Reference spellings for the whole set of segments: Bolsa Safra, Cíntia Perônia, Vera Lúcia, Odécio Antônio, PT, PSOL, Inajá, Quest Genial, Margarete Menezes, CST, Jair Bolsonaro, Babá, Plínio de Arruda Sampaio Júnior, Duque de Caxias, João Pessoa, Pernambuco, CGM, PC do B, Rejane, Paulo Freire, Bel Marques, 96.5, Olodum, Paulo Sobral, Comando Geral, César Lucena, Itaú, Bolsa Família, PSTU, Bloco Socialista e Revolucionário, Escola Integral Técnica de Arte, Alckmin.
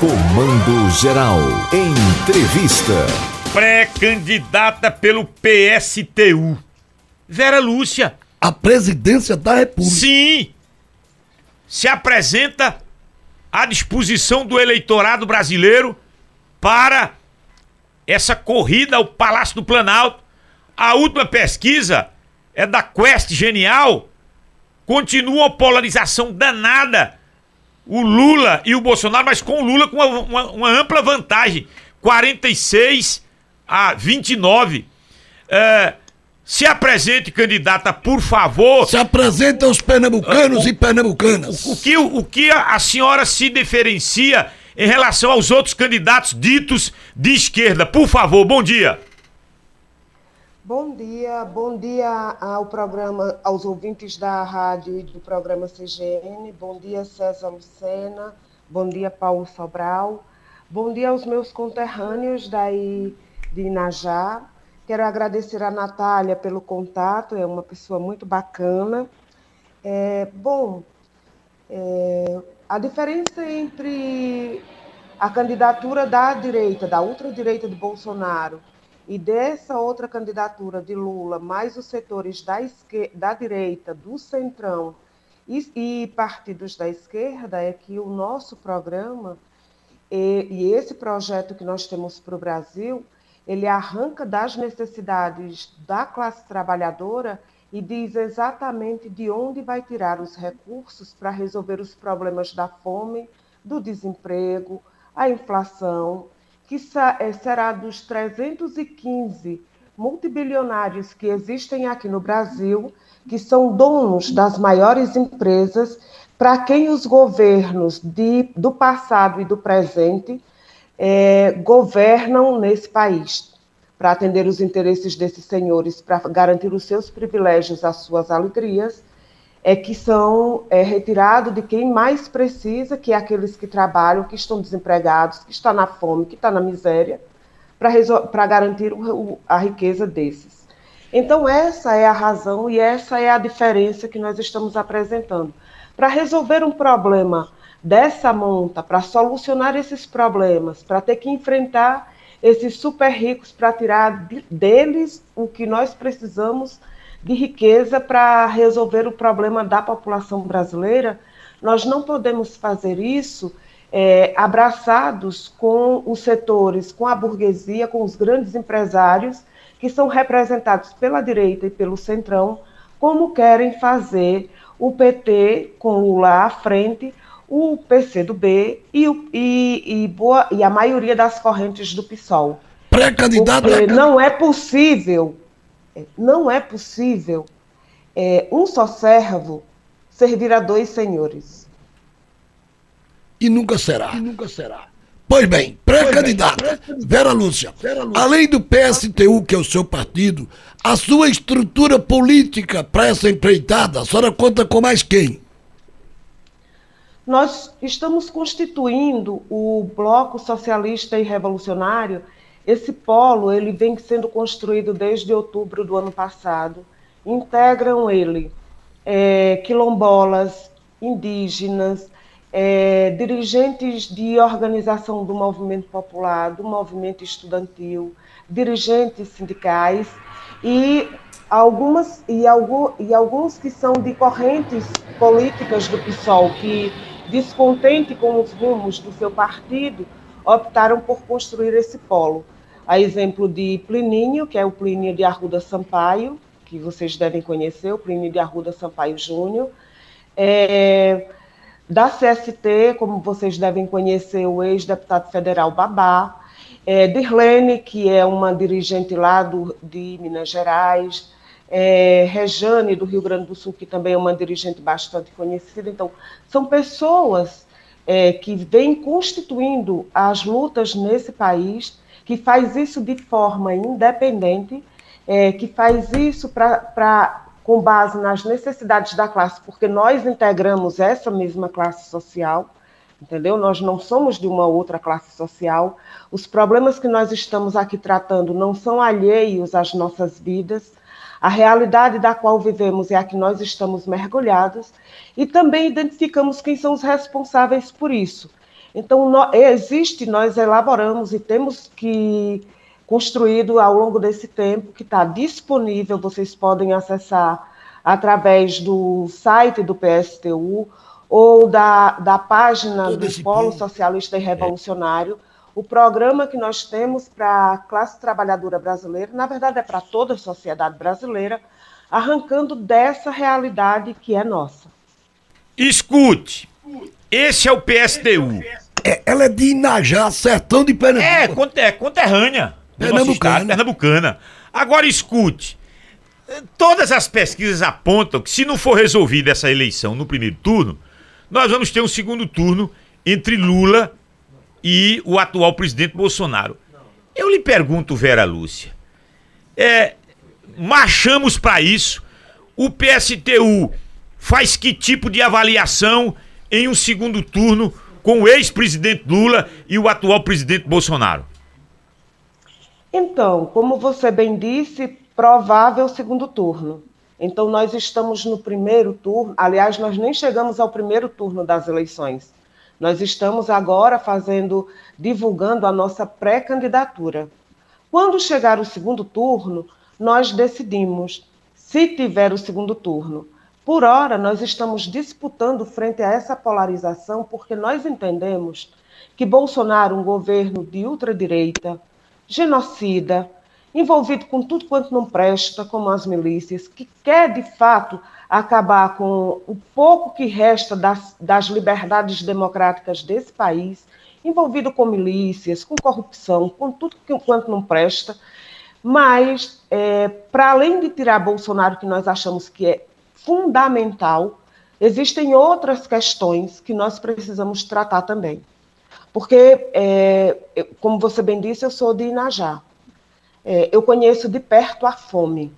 Comando Geral. Entrevista. Pré-candidata pelo PSTU, Vera Lúcia, a presidência da República. Sim. Se apresenta à disposição do eleitorado brasileiro para essa corrida ao Palácio do Planalto. A última pesquisa é da Quest Genial. Continua a polarização danada, o Lula e o Bolsonaro, mas com o Lula com uma ampla vantagem, 46-29. Se apresente, candidata, por favor. Se apresente aos pernambucanos e pernambucanas. O que a senhora se diferencia em relação aos outros candidatos ditos de esquerda? Por favor, bom dia. Bom dia ao programa, aos ouvintes da rádio e do programa CGN. Bom dia, César Lucena. Bom dia, Paulo Sobral. Bom dia aos meus conterrâneos daí de Inajá. Quero agradecer a Natália pelo contato, é uma pessoa muito bacana. A diferença entre a candidatura da direita, da ultradireita de Bolsonaro, e dessa outra candidatura de Lula, mais os setores da direita, do centrão e partidos da esquerda, é que o nosso programa e esse projeto que nós temos para o Brasil, ele arranca das necessidades da classe trabalhadora e diz exatamente de onde vai tirar os recursos para resolver os problemas da fome, do desemprego, a inflação, que será dos 315 multibilionários que existem aqui no Brasil, que são donos das maiores empresas, para quem os governos do passado e do presente governam nesse país, para atender os interesses desses senhores, para garantir os seus privilégios, as suas alegrias, que são retirados de quem mais precisa, que é aqueles que trabalham, que estão desempregados, que estão na fome, que estão na miséria, para garantir a riqueza desses. Então, essa é a razão e essa é a diferença que nós estamos apresentando. Para resolver um problema dessa monta, para solucionar esses problemas, para ter que enfrentar esses super ricos, para tirar deles o que nós precisamos de riqueza para resolver o problema da população brasileira, nós não podemos fazer isso abraçados com os setores, com a burguesia, com os grandes empresários, que são representados pela direita e pelo centrão, como querem fazer o PT com o Lula à frente, o PC do B e a maioria das correntes do PSOL. Pré-candidato. Não é possível um só servo servir a dois senhores. E nunca será. Pois bem, pré-candidata Vera Lúcia, além do PSTU, que é o seu partido, a sua estrutura política para essa empreitada, a senhora conta com mais quem? Nós estamos constituindo o Bloco Socialista e Revolucionário. Esse polo, ele vem sendo construído desde outubro do ano passado. Integram ele quilombolas, indígenas, dirigentes de organização do movimento popular, do movimento estudantil, dirigentes sindicais e alguns que são de correntes políticas do PSOL, que, descontente com os rumos do seu partido, optaram por construir esse polo. A exemplo de Plininho, que é o Plínio de Arruda Sampaio, que vocês devem conhecer, o Plínio de Arruda Sampaio Júnior. Da CST, como vocês devem conhecer, o ex-deputado federal Babá. Dirlene, que é uma dirigente lá de Minas Gerais. Rejane, do Rio Grande do Sul, que também é uma dirigente bastante conhecida. Então, são pessoas que vêm constituindo as lutas nesse país, que faz isso de forma independente, que faz isso com base nas necessidades da classe, porque nós integramos essa mesma classe social, entendeu? Nós não somos de uma outra classe social. Os problemas que nós estamos aqui tratando não são alheios às nossas vidas. A realidade da qual vivemos é a que nós estamos mergulhados e também identificamos quem são os responsáveis por isso. Então, nós elaboramos e temos que construído ao longo desse tempo, que está disponível, vocês podem acessar através do site do PSTU ou da página do Polo Socialista e Revolucionário, o programa que nós temos para a classe trabalhadora brasileira, na verdade é para toda a sociedade brasileira, arrancando dessa realidade que é nossa. Escute, esse é o PSTU. Ela é de Inajá, sertão de Pernambuco. É conterrânea do nosso estado, pernambucana. Agora escute, todas as pesquisas apontam que se não for resolvida essa eleição no primeiro turno, nós vamos ter um segundo turno entre Lula e o atual presidente Bolsonaro. Eu lhe pergunto, Vera Lúcia, marchamos para isso? O PSTU faz que tipo de avaliação em um segundo turno com o ex-presidente Lula e o atual presidente Bolsonaro? Então, como você bem disse, provável segundo turno. Então, nós estamos no primeiro turno, aliás, nós nem chegamos ao primeiro turno das eleições. Nós estamos agora divulgando a nossa pré-candidatura. Quando chegar o segundo turno, nós decidimos, se tiver o segundo turno. Por ora, nós estamos disputando frente a essa polarização, porque nós entendemos que Bolsonaro, um governo de ultradireita, genocida, envolvido com tudo quanto não presta, como as milícias, que quer, de fato, acabar com o pouco que resta das liberdades democráticas desse país, envolvido com milícias, com corrupção, com tudo quanto não presta, mas, para além de tirar Bolsonaro, que nós achamos que é fundamental, existem outras questões que nós precisamos tratar também. Porque, como você bem disse, eu sou de Inajá. Eu conheço de perto a fome.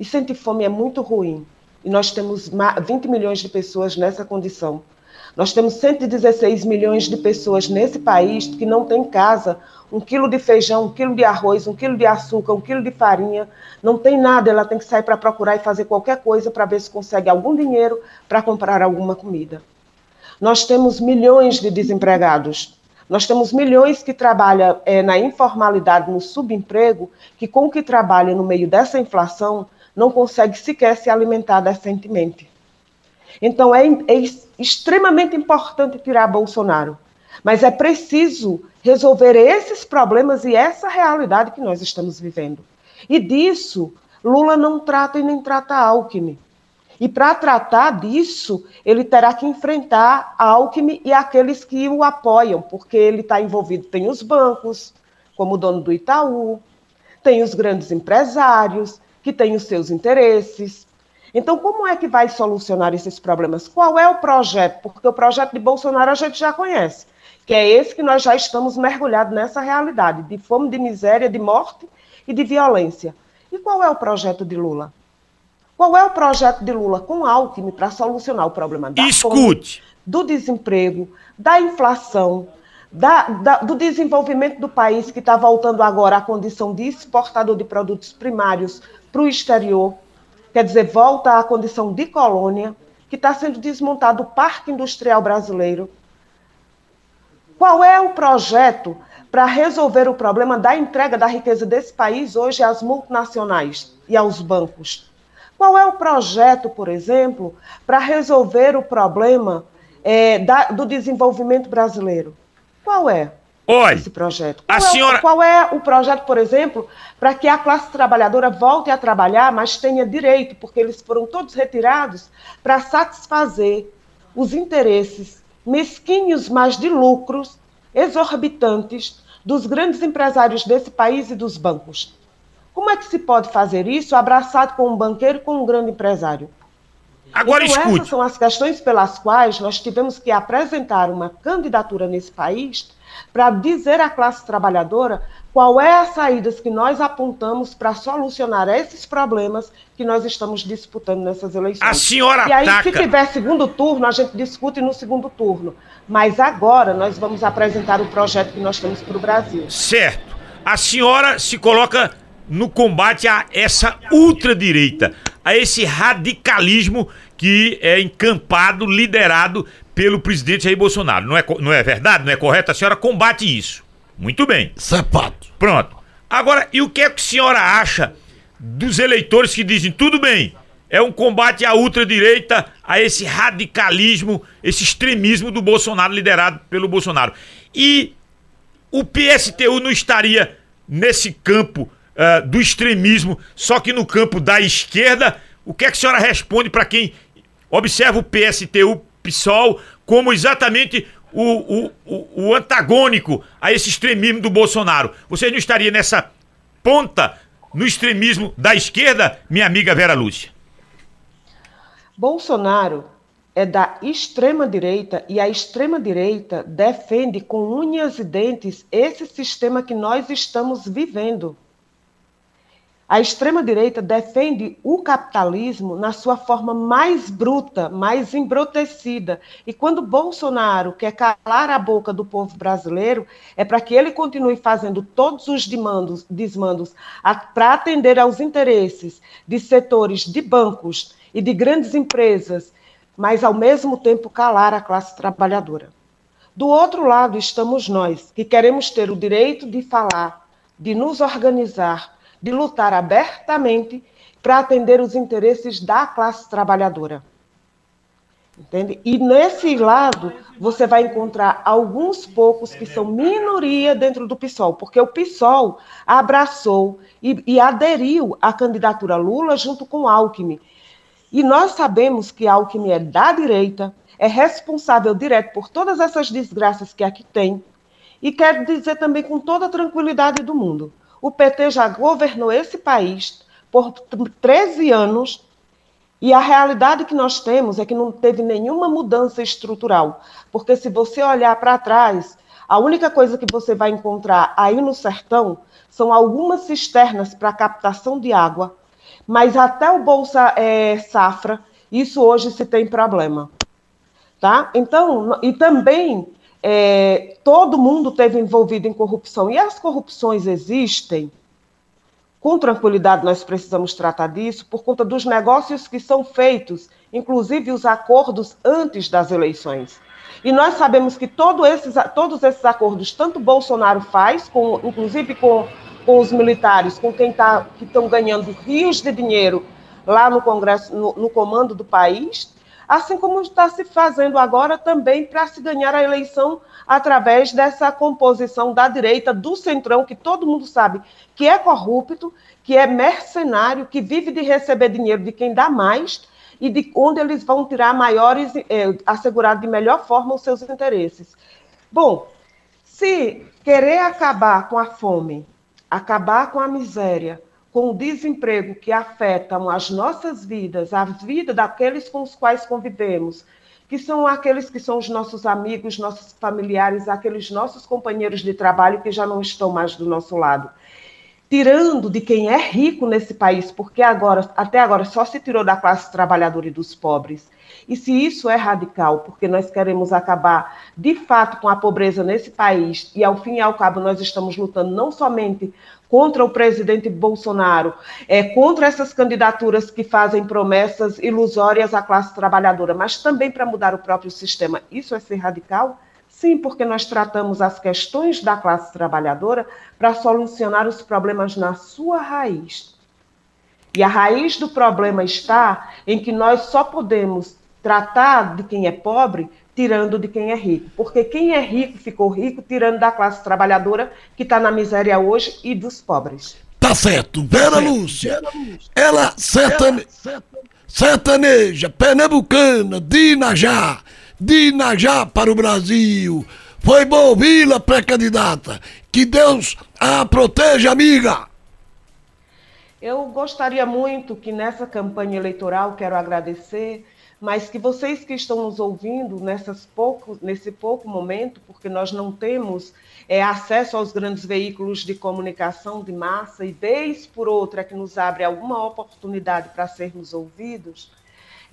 E sentir fome é muito ruim. E nós temos 20 milhões de pessoas nessa condição. Nós temos 116 milhões de pessoas nesse país que não tem casa, 1 quilo de feijão, 1 quilo de arroz, 1 quilo de açúcar, 1 quilo de farinha, não tem nada, ela tem que sair para procurar e fazer qualquer coisa para ver se consegue algum dinheiro para comprar alguma comida. Nós temos milhões de desempregados. Nós temos milhões que trabalham na informalidade, no subemprego, que com o que trabalham no meio dessa inflação, não consegue sequer se alimentar decentemente. Então, é extremamente importante tirar Bolsonaro, mas é preciso resolver esses problemas e essa realidade que nós estamos vivendo. E disso, Lula não trata e nem trata Alckmin. E para tratar disso, ele terá que enfrentar a Alckmin e aqueles que o apoiam, porque ele está envolvido, tem os bancos, como o dono do Itaú, tem os grandes empresários, que têm os seus interesses. Então, como é que vai solucionar esses problemas? Qual é o projeto? Porque o projeto de Bolsonaro a gente já conhece, que é esse que nós já estamos mergulhados nessa realidade, de fome, de miséria, de morte e de violência. E qual é o projeto de Lula? Qual é o projeto de Lula com Alckmin para solucionar o problema da fome, do desemprego, da inflação, do desenvolvimento do país, que está voltando agora à condição de exportador de produtos primários para o exterior, quer dizer, volta à condição de colônia, que está sendo desmontado o parque industrial brasileiro? Qual é o projeto para resolver o problema da entrega da riqueza desse país hoje às multinacionais e aos bancos? Qual é o projeto, por exemplo, para resolver o problema do desenvolvimento brasileiro? Qual é esse projeto? Qual é o projeto, por exemplo, para que a classe trabalhadora volte a trabalhar, mas tenha direito, porque eles foram todos retirados para satisfazer os interesses mesquinhos, mas de lucros exorbitantes dos grandes empresários desse país e dos bancos? Como é que se pode fazer isso abraçado com um banqueiro e com um grande empresário? Agora, então, escute. Essas são as questões pelas quais nós tivemos que apresentar uma candidatura nesse país para dizer à classe trabalhadora qual é as saídas que nós apontamos para solucionar esses problemas que nós estamos disputando nessas eleições. A senhora ataca. E aí, se tiver segundo turno, a gente discute no segundo turno. Mas agora nós vamos apresentar o projeto que nós temos para o Brasil. Certo. A senhora se coloca no combate a essa ultradireita, a esse radicalismo que é encampado, liderado pelo presidente Jair Bolsonaro. Não é verdade? Não é correto? A senhora combate isso. Muito bem. Sapato. Pronto. Agora, e o que é que a senhora acha dos eleitores que dizem, tudo bem, é um combate à ultradireita, a esse radicalismo, esse extremismo do Bolsonaro, liderado pelo Bolsonaro. E o PSTU não estaria nesse campo do extremismo, só que no campo da esquerda? O que é que a senhora responde para quem observa o PSTU, PSOL, como exatamente o antagônico a esse extremismo do Bolsonaro? Você não estaria nessa ponta, no extremismo da esquerda, minha amiga Vera Lúcia? Bolsonaro é da extrema-direita e a extrema-direita defende com unhas e dentes esse sistema que nós estamos vivendo. A extrema-direita defende o capitalismo na sua forma mais bruta, mais embrutecida. E quando Bolsonaro quer calar a boca do povo brasileiro, é para que ele continue fazendo todos os desmandos para atender aos interesses de setores de bancos e de grandes empresas, mas, ao mesmo tempo, calar a classe trabalhadora. Do outro lado, estamos nós, que queremos ter o direito de falar, de nos organizar, de lutar abertamente para atender os interesses da classe trabalhadora. Entende? E nesse lado, você vai encontrar alguns poucos que são minoria dentro do PSOL, porque o PSOL abraçou e aderiu à candidatura Lula junto com Alckmin. E nós sabemos que Alckmin é da direita, é responsável direto por todas essas desgraças que aqui tem, e quero dizer também com toda a tranquilidade do mundo, o PT já governou esse país por 13 anos e a realidade que nós temos é que não teve nenhuma mudança estrutural. Porque se você olhar para trás, a única coisa que você vai encontrar aí no sertão são algumas cisternas para captação de água, mas até o Bolsa Safra, isso hoje se tem problema. Tá? Então, e também... todo mundo teve envolvido em corrupção, e as corrupções existem. Com tranquilidade, nós precisamos tratar disso por conta dos negócios que são feitos, inclusive os acordos antes das eleições. E nós sabemos que todos esses acordos, tanto Bolsonaro faz, inclusive com os militares, com quem estão ganhando rios de dinheiro lá no Congresso, no comando do país, assim como está se fazendo agora também para se ganhar a eleição através dessa composição da direita, do centrão, que todo mundo sabe que é corrupto, que é mercenário, que vive de receber dinheiro de quem dá mais e de onde eles vão tirar maiores, assegurar de melhor forma os seus interesses. Bom, se querer acabar com a fome, acabar com a miséria, com o desemprego que afetam as nossas vidas, a vida daqueles com os quais convivemos, que são aqueles que são os nossos amigos, nossos familiares, aqueles nossos companheiros de trabalho que já não estão mais do nosso lado. Tirando de quem é rico nesse país, porque até agora só se tirou da classe trabalhadora e dos pobres. E se isso é radical, porque nós queremos acabar de fato com a pobreza nesse país, e ao fim e ao cabo nós estamos lutando não somente contra o presidente Bolsonaro, contra essas candidaturas que fazem promessas ilusórias à classe trabalhadora, mas também para mudar o próprio sistema. Isso é ser radical? Sim, porque nós tratamos as questões da classe trabalhadora para solucionar os problemas na sua raiz. E a raiz do problema está em que nós só podemos tratar de quem é pobre tirando de quem é rico. Porque quem é rico ficou rico tirando da classe trabalhadora que está na miséria hoje e dos pobres. Tá certo. Vera Lúcia, ela sertaneja, pernambucana, de Inajá para o Brasil. Foi bom ouvi-la, pré-candidata. Que Deus a proteja, amiga. Eu gostaria muito que nessa campanha eleitoral, quero agradecer, mas que vocês que estão nos ouvindo nesse pouco momento, porque nós não temos acesso aos grandes veículos de comunicação de massa, e vez por outra que nos abre alguma oportunidade para sermos ouvidos,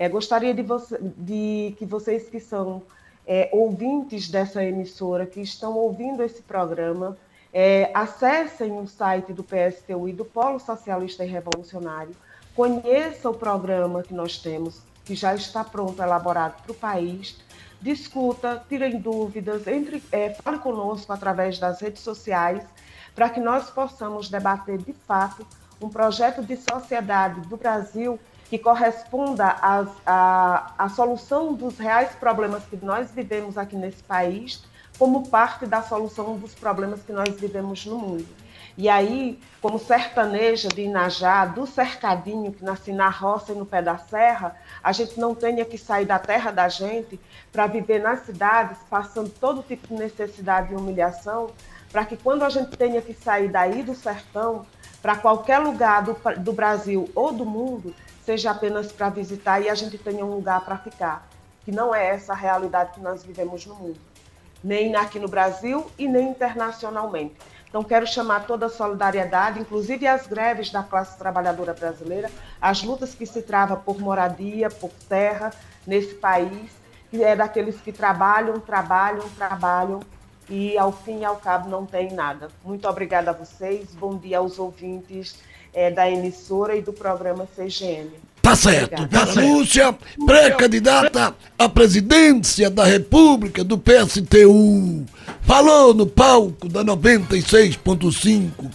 gostaria de que vocês que são ouvintes dessa emissora, que estão ouvindo esse programa, acessem o site do PSTU e do Polo Socialista e Revolucionário, conheça o programa que nós temos, que já está pronto, elaborado para o país, discuta, tirem dúvidas, fale conosco através das redes sociais, para que nós possamos debater de fato um projeto de sociedade do Brasil que corresponda à solução dos reais problemas que nós vivemos aqui nesse país, como parte da solução dos problemas que nós vivemos no mundo. E aí, como sertaneja de Inajá, do cercadinho que nasce na roça e no pé da serra, a gente não tenha que sair da terra da gente para viver nas cidades, passando todo tipo de necessidade e humilhação, para que quando a gente tenha que sair daí do sertão, para qualquer lugar do Brasil ou do mundo, seja apenas para visitar e a gente tenha um lugar para ficar, que não é essa a realidade que nós vivemos no mundo, nem aqui no Brasil e nem internacionalmente. Então, quero chamar toda a solidariedade, inclusive as greves da classe trabalhadora brasileira, as lutas que se travam por moradia, por terra, nesse país, que é daqueles que trabalham, e ao fim e ao cabo não tem nada. Muito obrigada a vocês, bom dia aos ouvintes da emissora e do programa CGM. Tá certo. Vera Lúcia, pré-candidata à presidência da República do PSTU, falou no palco da 96.5.